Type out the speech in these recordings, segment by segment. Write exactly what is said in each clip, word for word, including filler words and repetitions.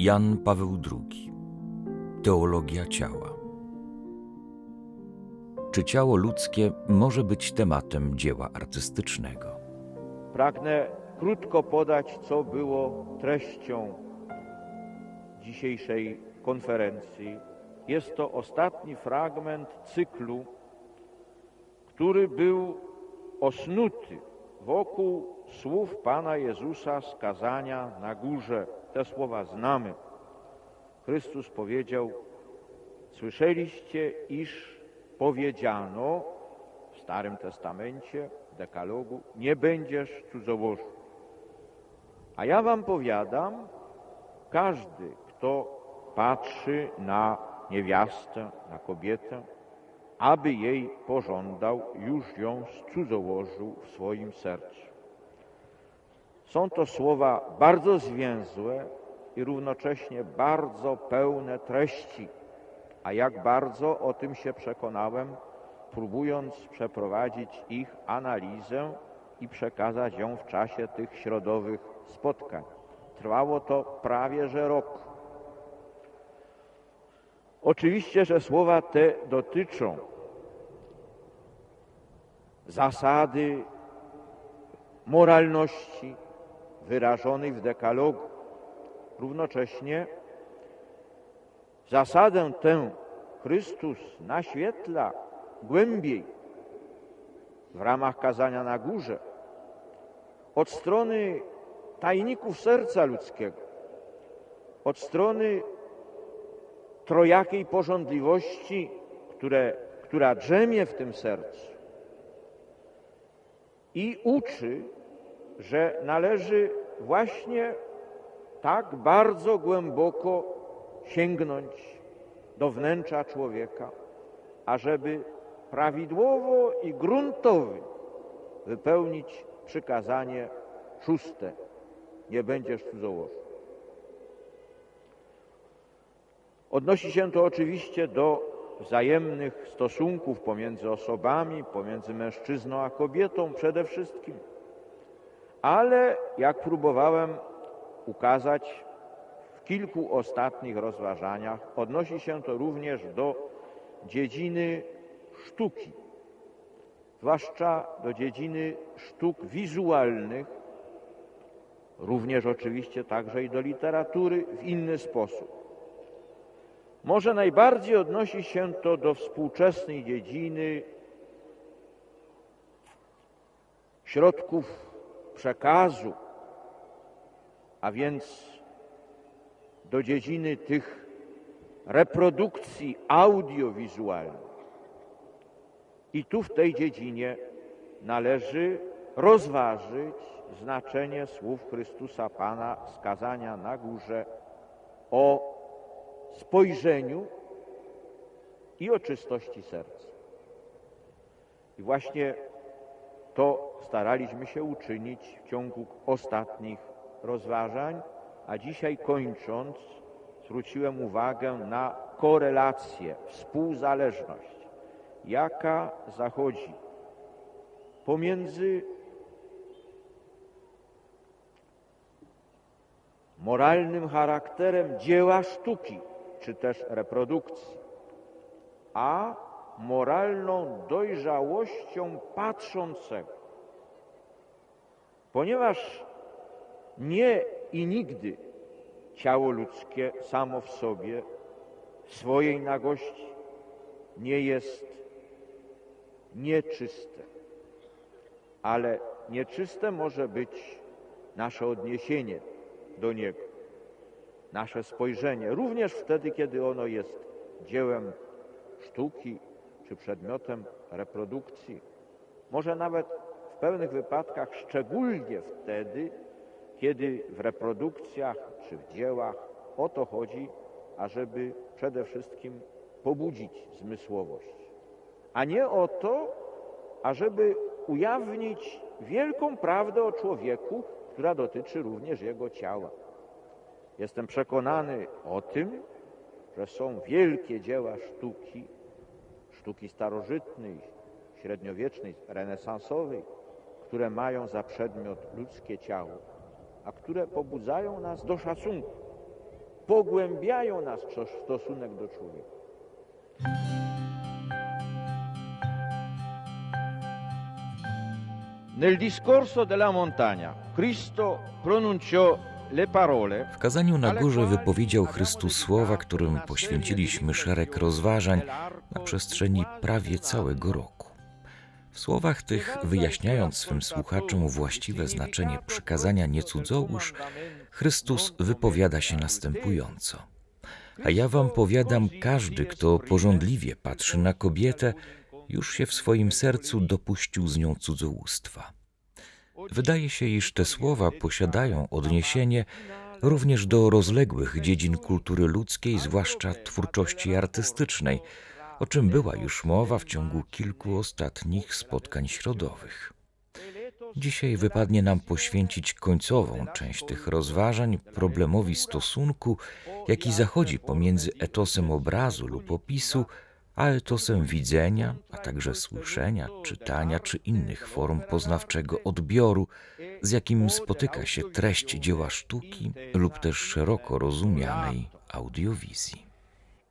Jan Paweł drugi. Teologia ciała. Czy ciało ludzkie może być tematem dzieła artystycznego? Pragnę krótko podać, co było treścią dzisiejszej konferencji. Jest to ostatni fragment cyklu, który był osnuty wokół słów Pana Jezusa z kazania na górze. Te słowa znamy. Chrystus powiedział: słyszeliście, iż powiedziano w Starym Testamencie, Dekalogu, nie będziesz cudzołożył. A ja wam powiadam, każdy, kto patrzy na niewiastę, na kobietę, aby jej pożądał, już ją cudzołożył w swoim sercu. Są to słowa bardzo zwięzłe i równocześnie bardzo pełne treści. A jak bardzo, o tym się przekonałem, próbując przeprowadzić ich analizę i przekazać ją w czasie tych środowych spotkań. Trwało to prawie że rok. Oczywiście, że słowa te dotyczą zasady moralności wyrażonej w Dekalogu. Równocześnie zasadę tę Chrystus naświetla głębiej w ramach kazania na górze od strony tajników serca ludzkiego, od strony trojakiej pożądliwości, które, która drzemie w tym sercu, i uczy, że należy właśnie tak bardzo głęboko sięgnąć do wnętrza człowieka, ażeby prawidłowo i gruntowo wypełnić przykazanie szóste. Nie będziesz cudzołożył. Odnosi się to oczywiście do wzajemnych stosunków pomiędzy osobami, pomiędzy mężczyzną a kobietą przede wszystkim. Ale jak próbowałem ukazać w kilku ostatnich rozważaniach, odnosi się to również do dziedziny sztuki, zwłaszcza do dziedziny sztuk wizualnych, również oczywiście także i do literatury w inny sposób. Może najbardziej odnosi się to do współczesnej dziedziny środków przekazu, a więc do dziedziny tych reprodukcji audiowizualnych. I tu w tej dziedzinie należy rozważyć znaczenie słów Chrystusa Pana z kazania na górze o spojrzeniu i o czystości serca. I właśnie to staraliśmy się uczynić w ciągu ostatnich rozważań, a dzisiaj kończąc zwróciłem uwagę na korelację, współzależność, jaka zachodzi pomiędzy moralnym charakterem dzieła sztuki, czy też reprodukcji, a moralną dojrzałością patrzącego. Ponieważ nie i nigdy ciało ludzkie samo w sobie, w swojej nagości, nie jest nieczyste. Ale nieczyste może być nasze odniesienie do niego, nasze spojrzenie, również wtedy, kiedy ono jest dziełem sztuki czy przedmiotem reprodukcji. Może nawet w pewnych wypadkach szczególnie wtedy, kiedy w reprodukcjach czy w dziełach o to chodzi, ażeby przede wszystkim pobudzić zmysłowość, a nie o to, ażeby ujawnić wielką prawdę o człowieku, która dotyczy również jego ciała. Jestem przekonany o tym, że są wielkie dzieła sztuki, sztuki starożytnej, średniowiecznej, renesansowej, które mają za przedmiot ludzkie ciało, a które pobudzają nas do szacunku, pogłębiają nasz stosunek do człowieka. W kazaniu na górze wypowiedział Chrystus słowa, którym poświęciliśmy szereg rozważań na przestrzeni prawie całego roku. W słowach tych, wyjaśniając swym słuchaczom właściwe znaczenie przykazania nie cudzołóż, Chrystus wypowiada się następująco. A ja wam powiadam, każdy, kto pożądliwie patrzy na kobietę, już się w swoim sercu dopuścił z nią cudzołóstwa. Wydaje się, iż te słowa posiadają odniesienie również do rozległych dziedzin kultury ludzkiej, zwłaszcza twórczości artystycznej, o czym była już mowa w ciągu kilku ostatnich spotkań środowych. Dzisiaj wypadnie nam poświęcić końcową część tych rozważań problemowi stosunku, jaki zachodzi pomiędzy etosem obrazu lub opisu, a etosem widzenia, a także słyszenia, czytania czy innych form poznawczego odbioru, z jakim spotyka się treść dzieła sztuki lub też szeroko rozumianej audiowizji.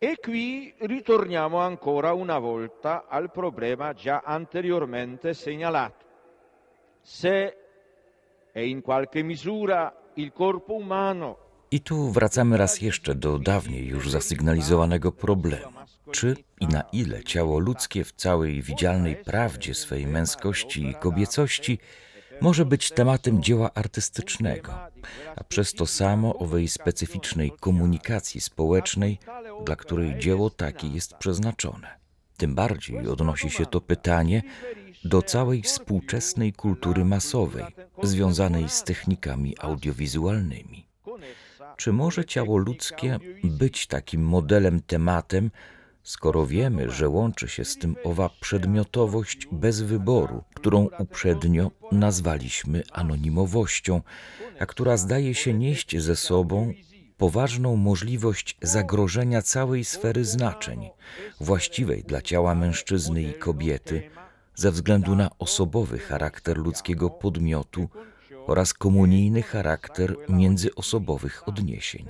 E qui ritorniamo ancora una volta al problema già anteriormente segnalato. Se e in qualche misura il corpo umano. I tu wracamy raz jeszcze do dawniej już zasygnalizowanego problemu. Czy i na ile ciało ludzkie w całej widzialnej prawdzie swej męskości i kobiecości może być tematem dzieła artystycznego, a przez to samo owej specyficznej komunikacji społecznej, dla której dzieło takie jest przeznaczone. Tym bardziej odnosi się to pytanie do całej współczesnej kultury masowej, związanej z technikami audiowizualnymi. Czy może ciało ludzkie być takim modelem, tematem, skoro wiemy, że łączy się z tym owa przedmiotowość bez wyboru, którą uprzednio nazwaliśmy anonimowością, a która zdaje się nieść ze sobą poważną możliwość zagrożenia całej sfery znaczeń, właściwej dla ciała mężczyzny i kobiety, ze względu na osobowy charakter ludzkiego podmiotu oraz komunijny charakter międzyosobowych odniesień.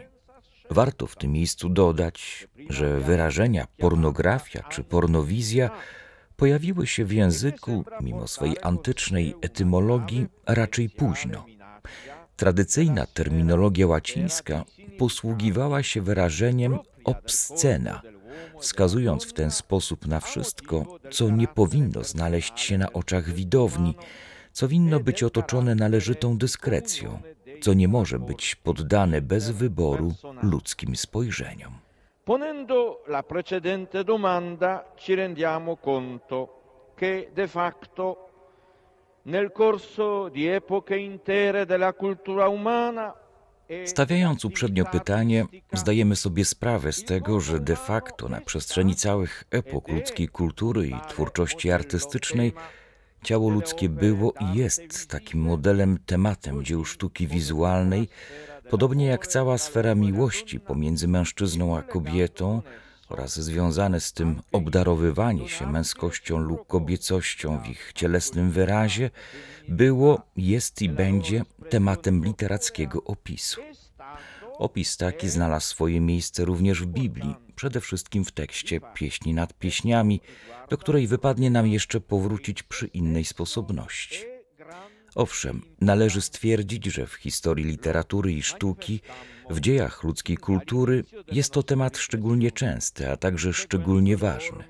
Warto w tym miejscu dodać, że wyrażenia pornografia czy pornowizja pojawiły się w języku, mimo swej antycznej etymologii, raczej późno. Tradycyjna terminologia łacińska posługiwała się wyrażeniem obscena, wskazując w ten sposób na wszystko, co nie powinno znaleźć się na oczach widowni, co winno być otoczone należytą dyskrecją, co nie może być poddane bez wyboru ludzkim spojrzeniom. Ponendo la precedente domanda, ci rendiamo conto che de facto nel corso di epoche intere della cultura umana. Stawiając uprzednio pytanie, zdajemy sobie sprawę z tego, że de facto na przestrzeni całych epok ludzkiej kultury i twórczości artystycznej ciało ludzkie było i jest takim modelem, tematem dzieł sztuki wizualnej, podobnie jak cała sfera miłości pomiędzy mężczyzną a kobietą oraz związane z tym obdarowywanie się męskością lub kobiecością w ich cielesnym wyrazie, było, jest i będzie tematem literackiego opisu. Opis taki znalazł swoje miejsce również w Biblii, przede wszystkim w tekście Pieśni nad Pieśniami, do której wypadnie nam jeszcze powrócić przy innej sposobności. Owszem, należy stwierdzić, że w historii literatury i sztuki, w dziejach ludzkiej kultury jest to temat szczególnie częsty, a także szczególnie ważny.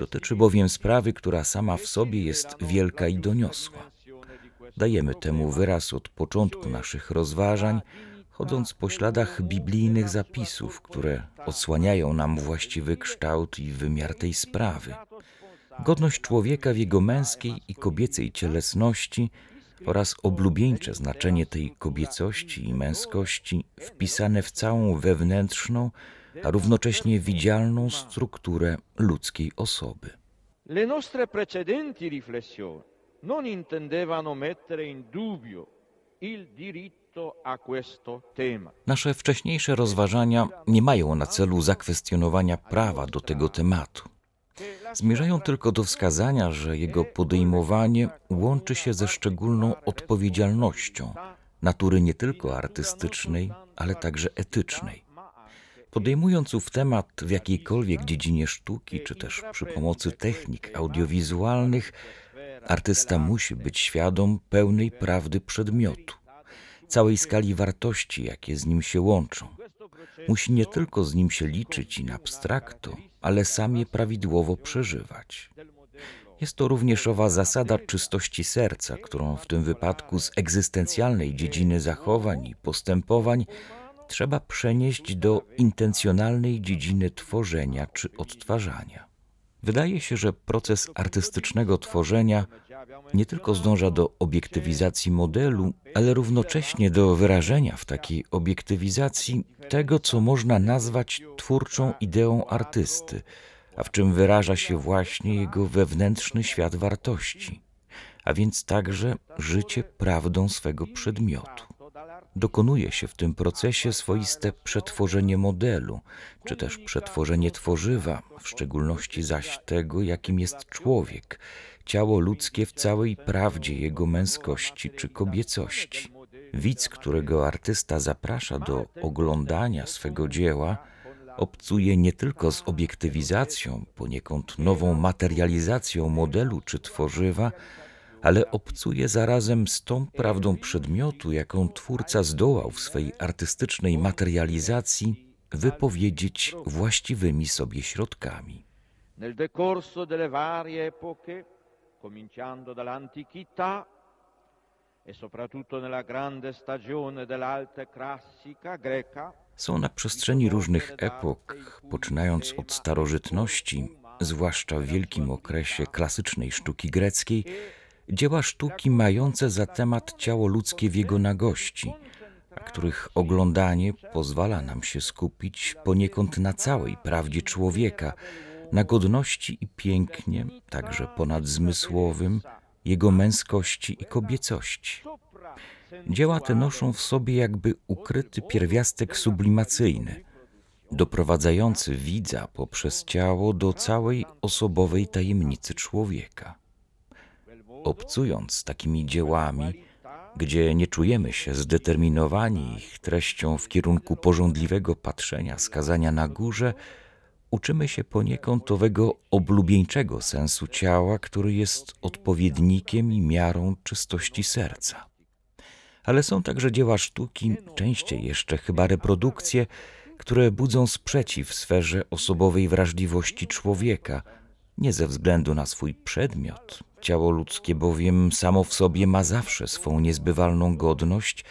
Dotyczy bowiem sprawy, która sama w sobie jest wielka i doniosła. Dajemy temu wyraz od początku naszych rozważań, chodząc po śladach biblijnych zapisów, które odsłaniają nam właściwy kształt i wymiar tej sprawy. Godność człowieka w jego męskiej i kobiecej cielesności oraz oblubieńcze znaczenie tej kobiecości i męskości wpisane w całą wewnętrzną, a równocześnie widzialną strukturę ludzkiej osoby. Le nostre precedenti riflessioni non intendevano mettere in dubbio il diritto. Nasze wcześniejsze rozważania nie mają na celu zakwestionowania prawa do tego tematu. Zmierzają tylko do wskazania, że jego podejmowanie łączy się ze szczególną odpowiedzialnością, natury nie tylko artystycznej, ale także etycznej. Podejmując ów temat w jakiejkolwiek dziedzinie sztuki, czy też przy pomocy technik audiowizualnych, artysta musi być świadom pełnej prawdy przedmiotu, całej skali wartości, jakie z nim się łączą. Musi nie tylko z nim się liczyć in abstracto, ale sam je prawidłowo przeżywać. Jest to również owa zasada czystości serca, którą w tym wypadku z egzystencjalnej dziedziny zachowań i postępowań trzeba przenieść do intencjonalnej dziedziny tworzenia czy odtwarzania. Wydaje się, że proces artystycznego tworzenia nie tylko zdąża do obiektywizacji modelu, ale równocześnie do wyrażenia w takiej obiektywizacji tego, co można nazwać twórczą ideą artysty, a w czym wyraża się właśnie jego wewnętrzny świat wartości, a więc także życie prawdą swego przedmiotu. Dokonuje się w tym procesie swoiste przetworzenie modelu, czy też przetworzenie tworzywa, w szczególności zaś tego, jakim jest człowiek, ciało ludzkie w całej prawdzie jego męskości czy kobiecości. Widz, którego artysta zaprasza do oglądania swego dzieła, obcuje nie tylko z obiektywizacją, poniekąd nową materializacją modelu czy tworzywa, ale obcuje zarazem z tą prawdą przedmiotu, jaką twórca zdołał w swej artystycznej materializacji wypowiedzieć właściwymi sobie środkami. Nel decorso delle varie epoche, cominciando dall'antichità e soprattutto nella grande stagione dell'arte classica greca, są na przestrzeni różnych epok, poczynając od starożytności, zwłaszcza w wielkim okresie klasycznej sztuki greckiej, dzieła sztuki mające za temat ciało ludzkie w jego nagości, a których oglądanie pozwala nam się skupić poniekąd na całej prawdzie człowieka, na godności i pięknie, także ponadzmysłowym, jego męskości i kobiecości. Dzieła te noszą w sobie jakby ukryty pierwiastek sublimacyjny, doprowadzający widza poprzez ciało do całej osobowej tajemnicy człowieka. Obcując takimi dziełami, gdzie nie czujemy się zdeterminowani ich treścią w kierunku pożądliwego patrzenia skazania na górze, uczymy się poniekąd owego oblubieńczego sensu ciała, który jest odpowiednikiem i miarą czystości serca. Ale są także dzieła sztuki, częściej jeszcze chyba reprodukcje, które budzą sprzeciw w sferze osobowej wrażliwości człowieka, nie ze względu na swój przedmiot. Ciało ludzkie bowiem samo w sobie ma zawsze swą niezbywalną godność,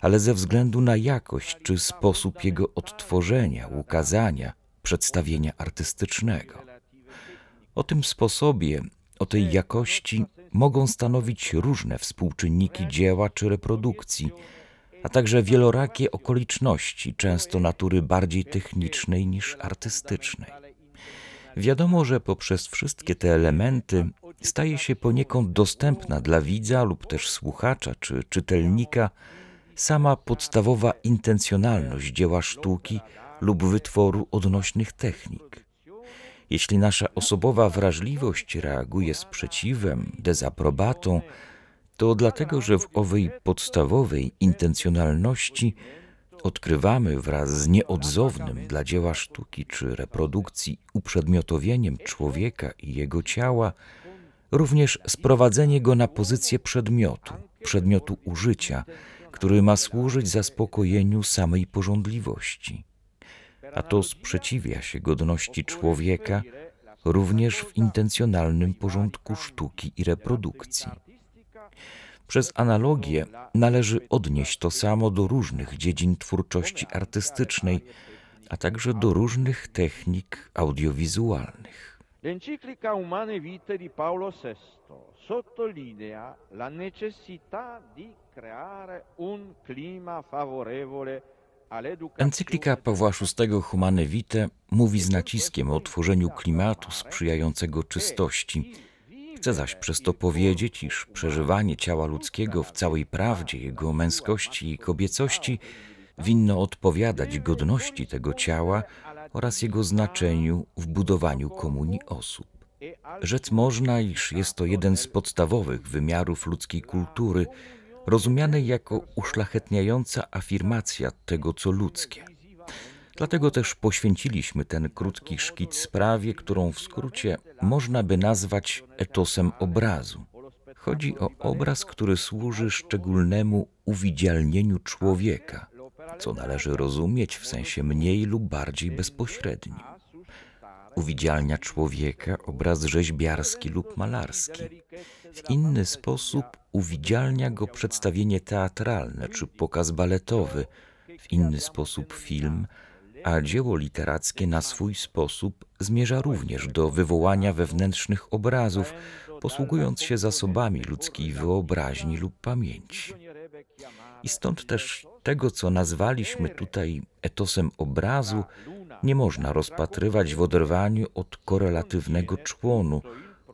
ale ze względu na jakość czy sposób jego odtworzenia, ukazania, przedstawienia artystycznego. O tym sposobie, o tej jakości mogą stanowić różne współczynniki dzieła czy reprodukcji, a także wielorakie okoliczności, często natury bardziej technicznej niż artystycznej. Wiadomo, że poprzez wszystkie te elementy staje się poniekąd dostępna dla widza lub też słuchacza czy czytelnika sama podstawowa intencjonalność dzieła sztuki lub wytworu odnośnych technik. Jeśli nasza osobowa wrażliwość reaguje sprzeciwem, dezaprobatą, to dlatego, że w owej podstawowej intencjonalności odkrywamy wraz z nieodzownym dla dzieła sztuki czy reprodukcji uprzedmiotowieniem człowieka i jego ciała również sprowadzenie go na pozycję przedmiotu, przedmiotu użycia, który ma służyć zaspokojeniu samej pożądliwości. A to sprzeciwia się godności człowieka również w intencjonalnym porządku sztuki i reprodukcji. Przez analogię należy odnieść to samo do różnych dziedzin twórczości artystycznej, a także do różnych technik audiowizualnych. L'enciclica Humanae Vitae di Paolo sesto sottolinea la necessità di creare un clima favorevole. Encyklika Pawła szóstego Humanae Vitae mówi z naciskiem o tworzeniu klimatu sprzyjającego czystości. Chce zaś przez to powiedzieć, iż przeżywanie ciała ludzkiego w całej prawdzie jego męskości i kobiecości winno odpowiadać godności tego ciała oraz jego znaczeniu w budowaniu komunii osób. Rzec można, iż jest to jeden z podstawowych wymiarów ludzkiej kultury, rozumianej jako uszlachetniająca afirmacja tego, co ludzkie. Dlatego też poświęciliśmy ten krótki szkic sprawie, którą w skrócie można by nazwać etosem obrazu. Chodzi o obraz, który służy szczególnemu uwidzialnieniu człowieka, co należy rozumieć w sensie mniej lub bardziej bezpośrednim. Uwidzialnia człowieka obraz rzeźbiarski lub malarski. W inny sposób uwidzialnia go przedstawienie teatralne czy pokaz baletowy, w inny sposób film, a dzieło literackie na swój sposób zmierza również do wywołania wewnętrznych obrazów, posługując się zasobami ludzkiej wyobraźni lub pamięci. I stąd też tego, co nazwaliśmy tutaj etosem obrazu, nie można rozpatrywać w oderwaniu od korelatywnego członu,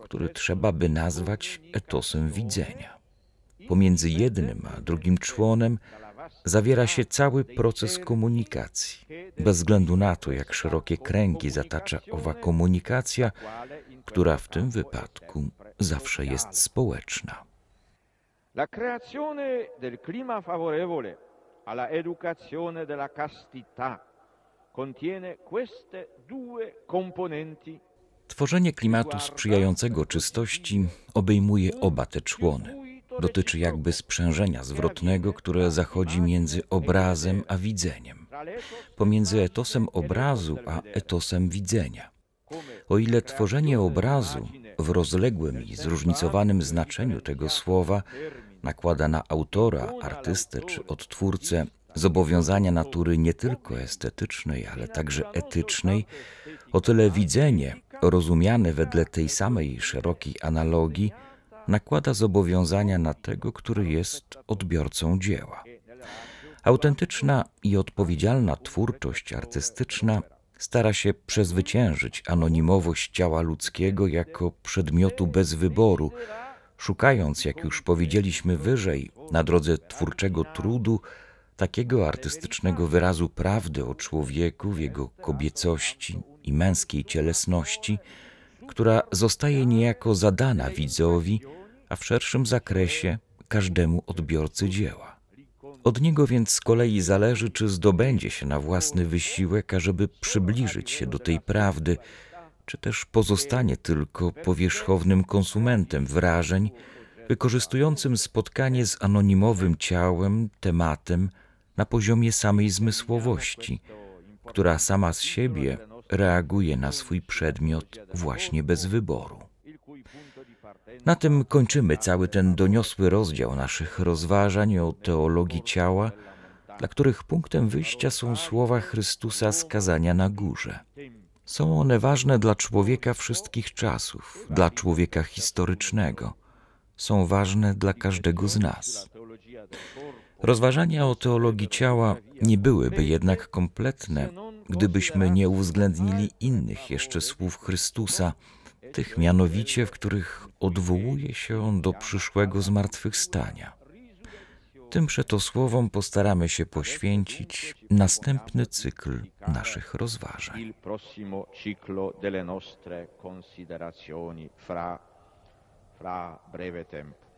który trzeba by nazwać etosem widzenia. Pomiędzy jednym a drugim członem zawiera się cały proces komunikacji. Bez względu na to, jak szerokie kręgi zatacza owa komunikacja, która w tym wypadku zawsze jest społeczna. La creazione del clima favorevole alla educazione della castità contiene queste due componenti. Tworzenie klimatu sprzyjającego czystości obejmuje oba te człony. Dotyczy jakby sprzężenia zwrotnego, które zachodzi między obrazem a widzeniem, pomiędzy etosem obrazu a etosem widzenia. O ile tworzenie obrazu w rozległym i zróżnicowanym znaczeniu tego słowa nakłada na autora, artystę czy odtwórcę zobowiązania natury nie tylko estetycznej, ale także etycznej, o tyle widzenie, rozumiane wedle tej samej szerokiej analogii, nakłada zobowiązania na tego, który jest odbiorcą dzieła. Autentyczna i odpowiedzialna twórczość artystyczna stara się przezwyciężyć anonimowość ciała ludzkiego jako przedmiotu bez wyboru, szukając, jak już powiedzieliśmy wyżej, na drodze twórczego trudu, takiego artystycznego wyrazu prawdy o człowieku, w jego kobiecości i męskiej cielesności, która zostaje niejako zadana widzowi, a w szerszym zakresie każdemu odbiorcy dzieła. Od niego więc z kolei zależy, czy zdobędzie się na własny wysiłek, ażeby przybliżyć się do tej prawdy, czy też pozostanie tylko powierzchownym konsumentem wrażeń, wykorzystującym spotkanie z anonimowym ciałem, tematem na poziomie samej zmysłowości, która sama z siebie reaguje na swój przedmiot właśnie bez wyboru. Na tym kończymy cały ten doniosły rozdział naszych rozważań o teologii ciała, dla których punktem wyjścia są słowa Chrystusa z kazania na górze. Są one ważne dla człowieka wszystkich czasów, dla człowieka historycznego. Są ważne dla każdego z nas. Rozważania o teologii ciała nie byłyby jednak kompletne, gdybyśmy nie uwzględnili innych jeszcze słów Chrystusa, tych mianowicie, w których odwołuje się on do przyszłego zmartwychwstania. Tym przeto słowom postaramy się poświęcić następny cykl naszych rozważań. Fra breve tempo.